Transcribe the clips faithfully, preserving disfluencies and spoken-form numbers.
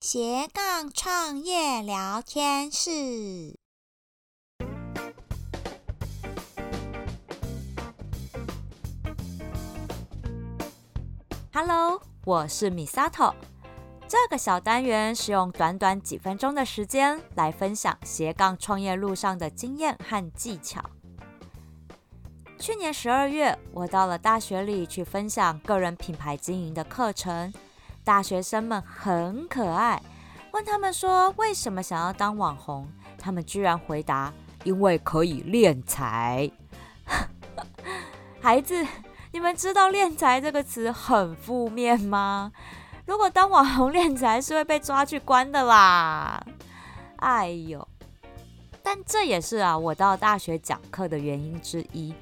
斜杠创业聊天室。Hello， 我是 MISATO。这个小单元是用短短几分钟的时间来分享斜杠创业路上的经验和技巧。去年十二月，我到了大学里去分享个人品牌经营的课程。大学生们很可爱，问他们说为什么想要当网红，他们居然回答因为可以敛财。孩子，你们知道敛财这个词很负面吗？如果当网红敛财是会被抓去关的啦。哎呦，但这也是啊我到大学讲课的原因之一。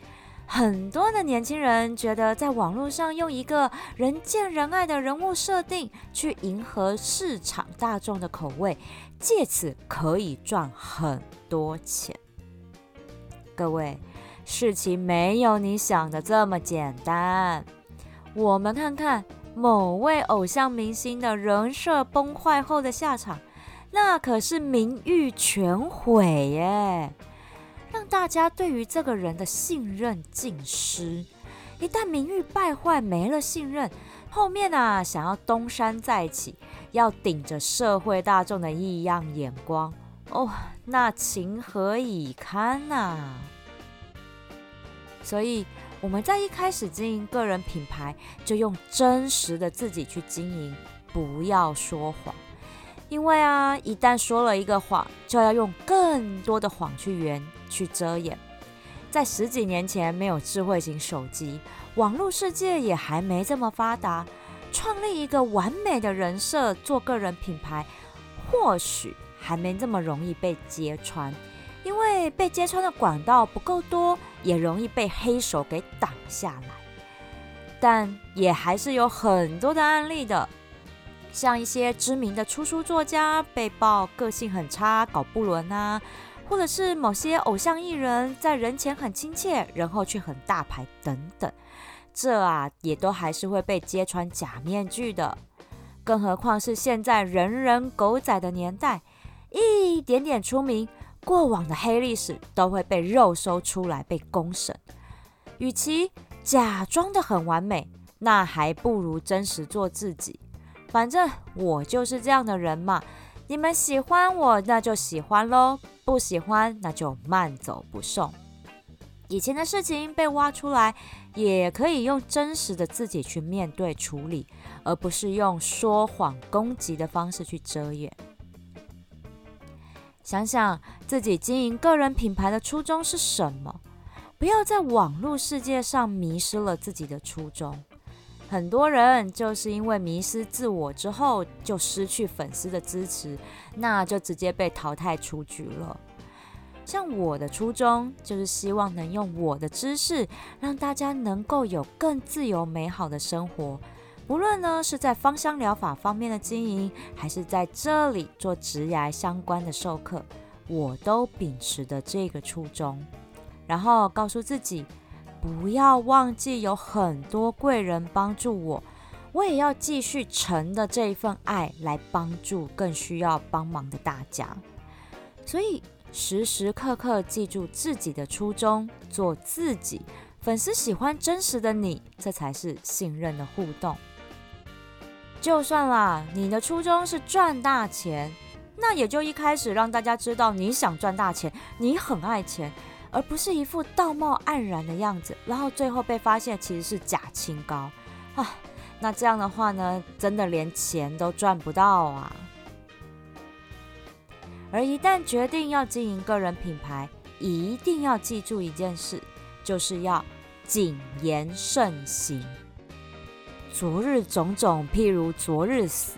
很多的年轻人觉得在网络上用一个人见人爱的人物设定去迎合市场大众的口味，借此可以赚很多钱。各位，事情没有你想的这么简单。我们看看某位偶像明星的人设崩坏后的下场，那可是名誉全毁耶。让大家对于这个人的信任尽失，一旦名誉败坏，没了信任，后面啊想要东山再起，要顶着社会大众的异样眼光，哦，那情何以堪啊！所以我们在一开始经营个人品牌，就用真实的自己去经营，不要说谎。因为啊，一旦说了一个谎，就要用更多的谎去圆、去遮掩。在十几年前，没有智慧型手机，网络世界也还没这么发达，创立一个完美的人设，做个人品牌，或许还没这么容易被揭穿，因为被揭穿的管道不够多，也容易被黑手给挡下来。但也还是有很多的案例的。像一些知名的出书作家被曝个性很差，搞不伦啊，或者是某些偶像艺人在人前很亲切，人后却很大牌等等，这啊也都还是会被揭穿假面具的。更何况是现在人人狗仔的年代，一点点出名，过往的黑历史都会被肉搜出来被公审。与其假装得很完美，那还不如真实做自己。反正我就是这样的人嘛，你们喜欢我那就喜欢咯，不喜欢那就慢走不送。以前的事情被挖出来，也可以用真实的自己去面对处理，而不是用说谎攻击的方式去遮掩。想想自己经营个人品牌的初衷是什么，不要在网络世界上迷失了自己的初衷。很多人就是因为迷失自我之后，就失去粉丝的支持，那就直接被淘汰出局了。像我的初衷，就是希望能用我的知识，让大家能够有更自由美好的生活。无论呢是在芳香疗法方面的经营，还是在这里做职涯相关的授课，我都秉持的这个初衷，然后告诉自己不要忘记有很多贵人帮助我，我也要继续承的这一份爱来帮助更需要帮忙的大家。所以时时刻刻记住自己的初衷，做自己，粉丝喜欢真实的你，这才是信任的互动。就算啦，你的初衷是赚大钱，那也就一开始让大家知道你想赚大钱，你很爱钱，而不是一副道貌岸然的样子，然后最后被发现其实是假清高啊！那这样的话呢，真的连钱都赚不到啊！而一旦决定要经营个人品牌，一定要记住一件事，就是要谨言慎行。昨日种种，譬如昨日死，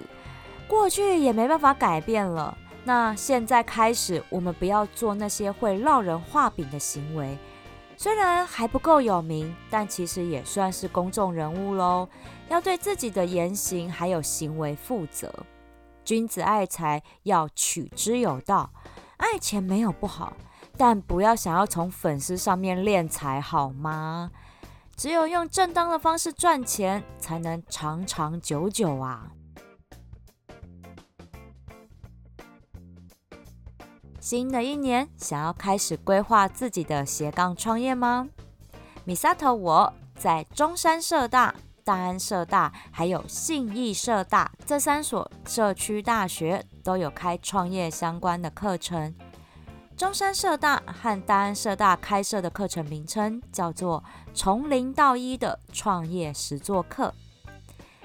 过去也没办法改变了。那现在开始，我们不要做那些会绕人画饼的行为。虽然还不够有名，但其实也算是公众人物咯，要对自己的言行还有行为负责。君子爱财，要取之有道。爱钱没有不好，但不要想要从粉丝上面敛财好吗？只有用正当的方式赚钱，才能长长久久啊。新的一年想要开始规划自己的斜杠创业吗？ MISATO 我在中山社大、大安社大还有信义社大这三所社区大学都有开创业相关的课程。中山社大和大安社大开设的课程名称叫做从零到一的创业实作课，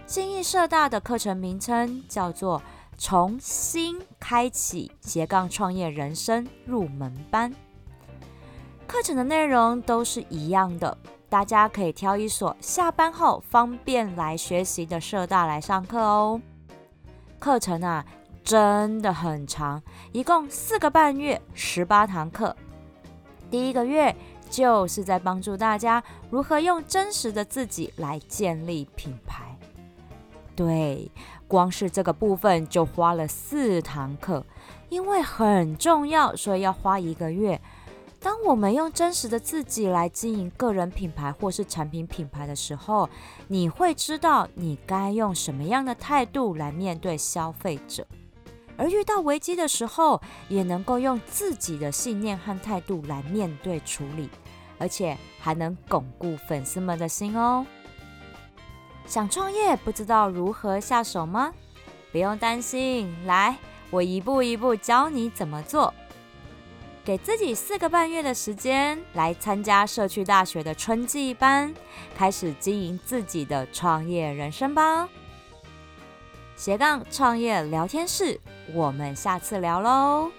信义社大的课程名称叫做从新开启斜杠创业人生入门班。课程的内容都是一样的，大家可以挑一所下班后方便来学习的社大来上课哦。课程啊真的很长，一共四个半月，十八堂课。第一个月就是在帮助大家如何用真实的自己来建立品牌。对，光是这个部分就花了四堂课，因为很重要，所以要花一个月。当我们用真实的自己来经营个人品牌或是产品品牌的时候，你会知道你该用什么样的态度来面对消费者，而遇到危机的时候，也能够用自己的信念和态度来面对处理，而且还能巩固粉丝们的心哦。想创业不知道如何下手吗？不用担心，来，我一步一步教你怎么做。给自己四个半月的时间来参加社区大学的春季班，开始经营自己的创业人生吧。斜杠创业聊天室，我们下次聊喽。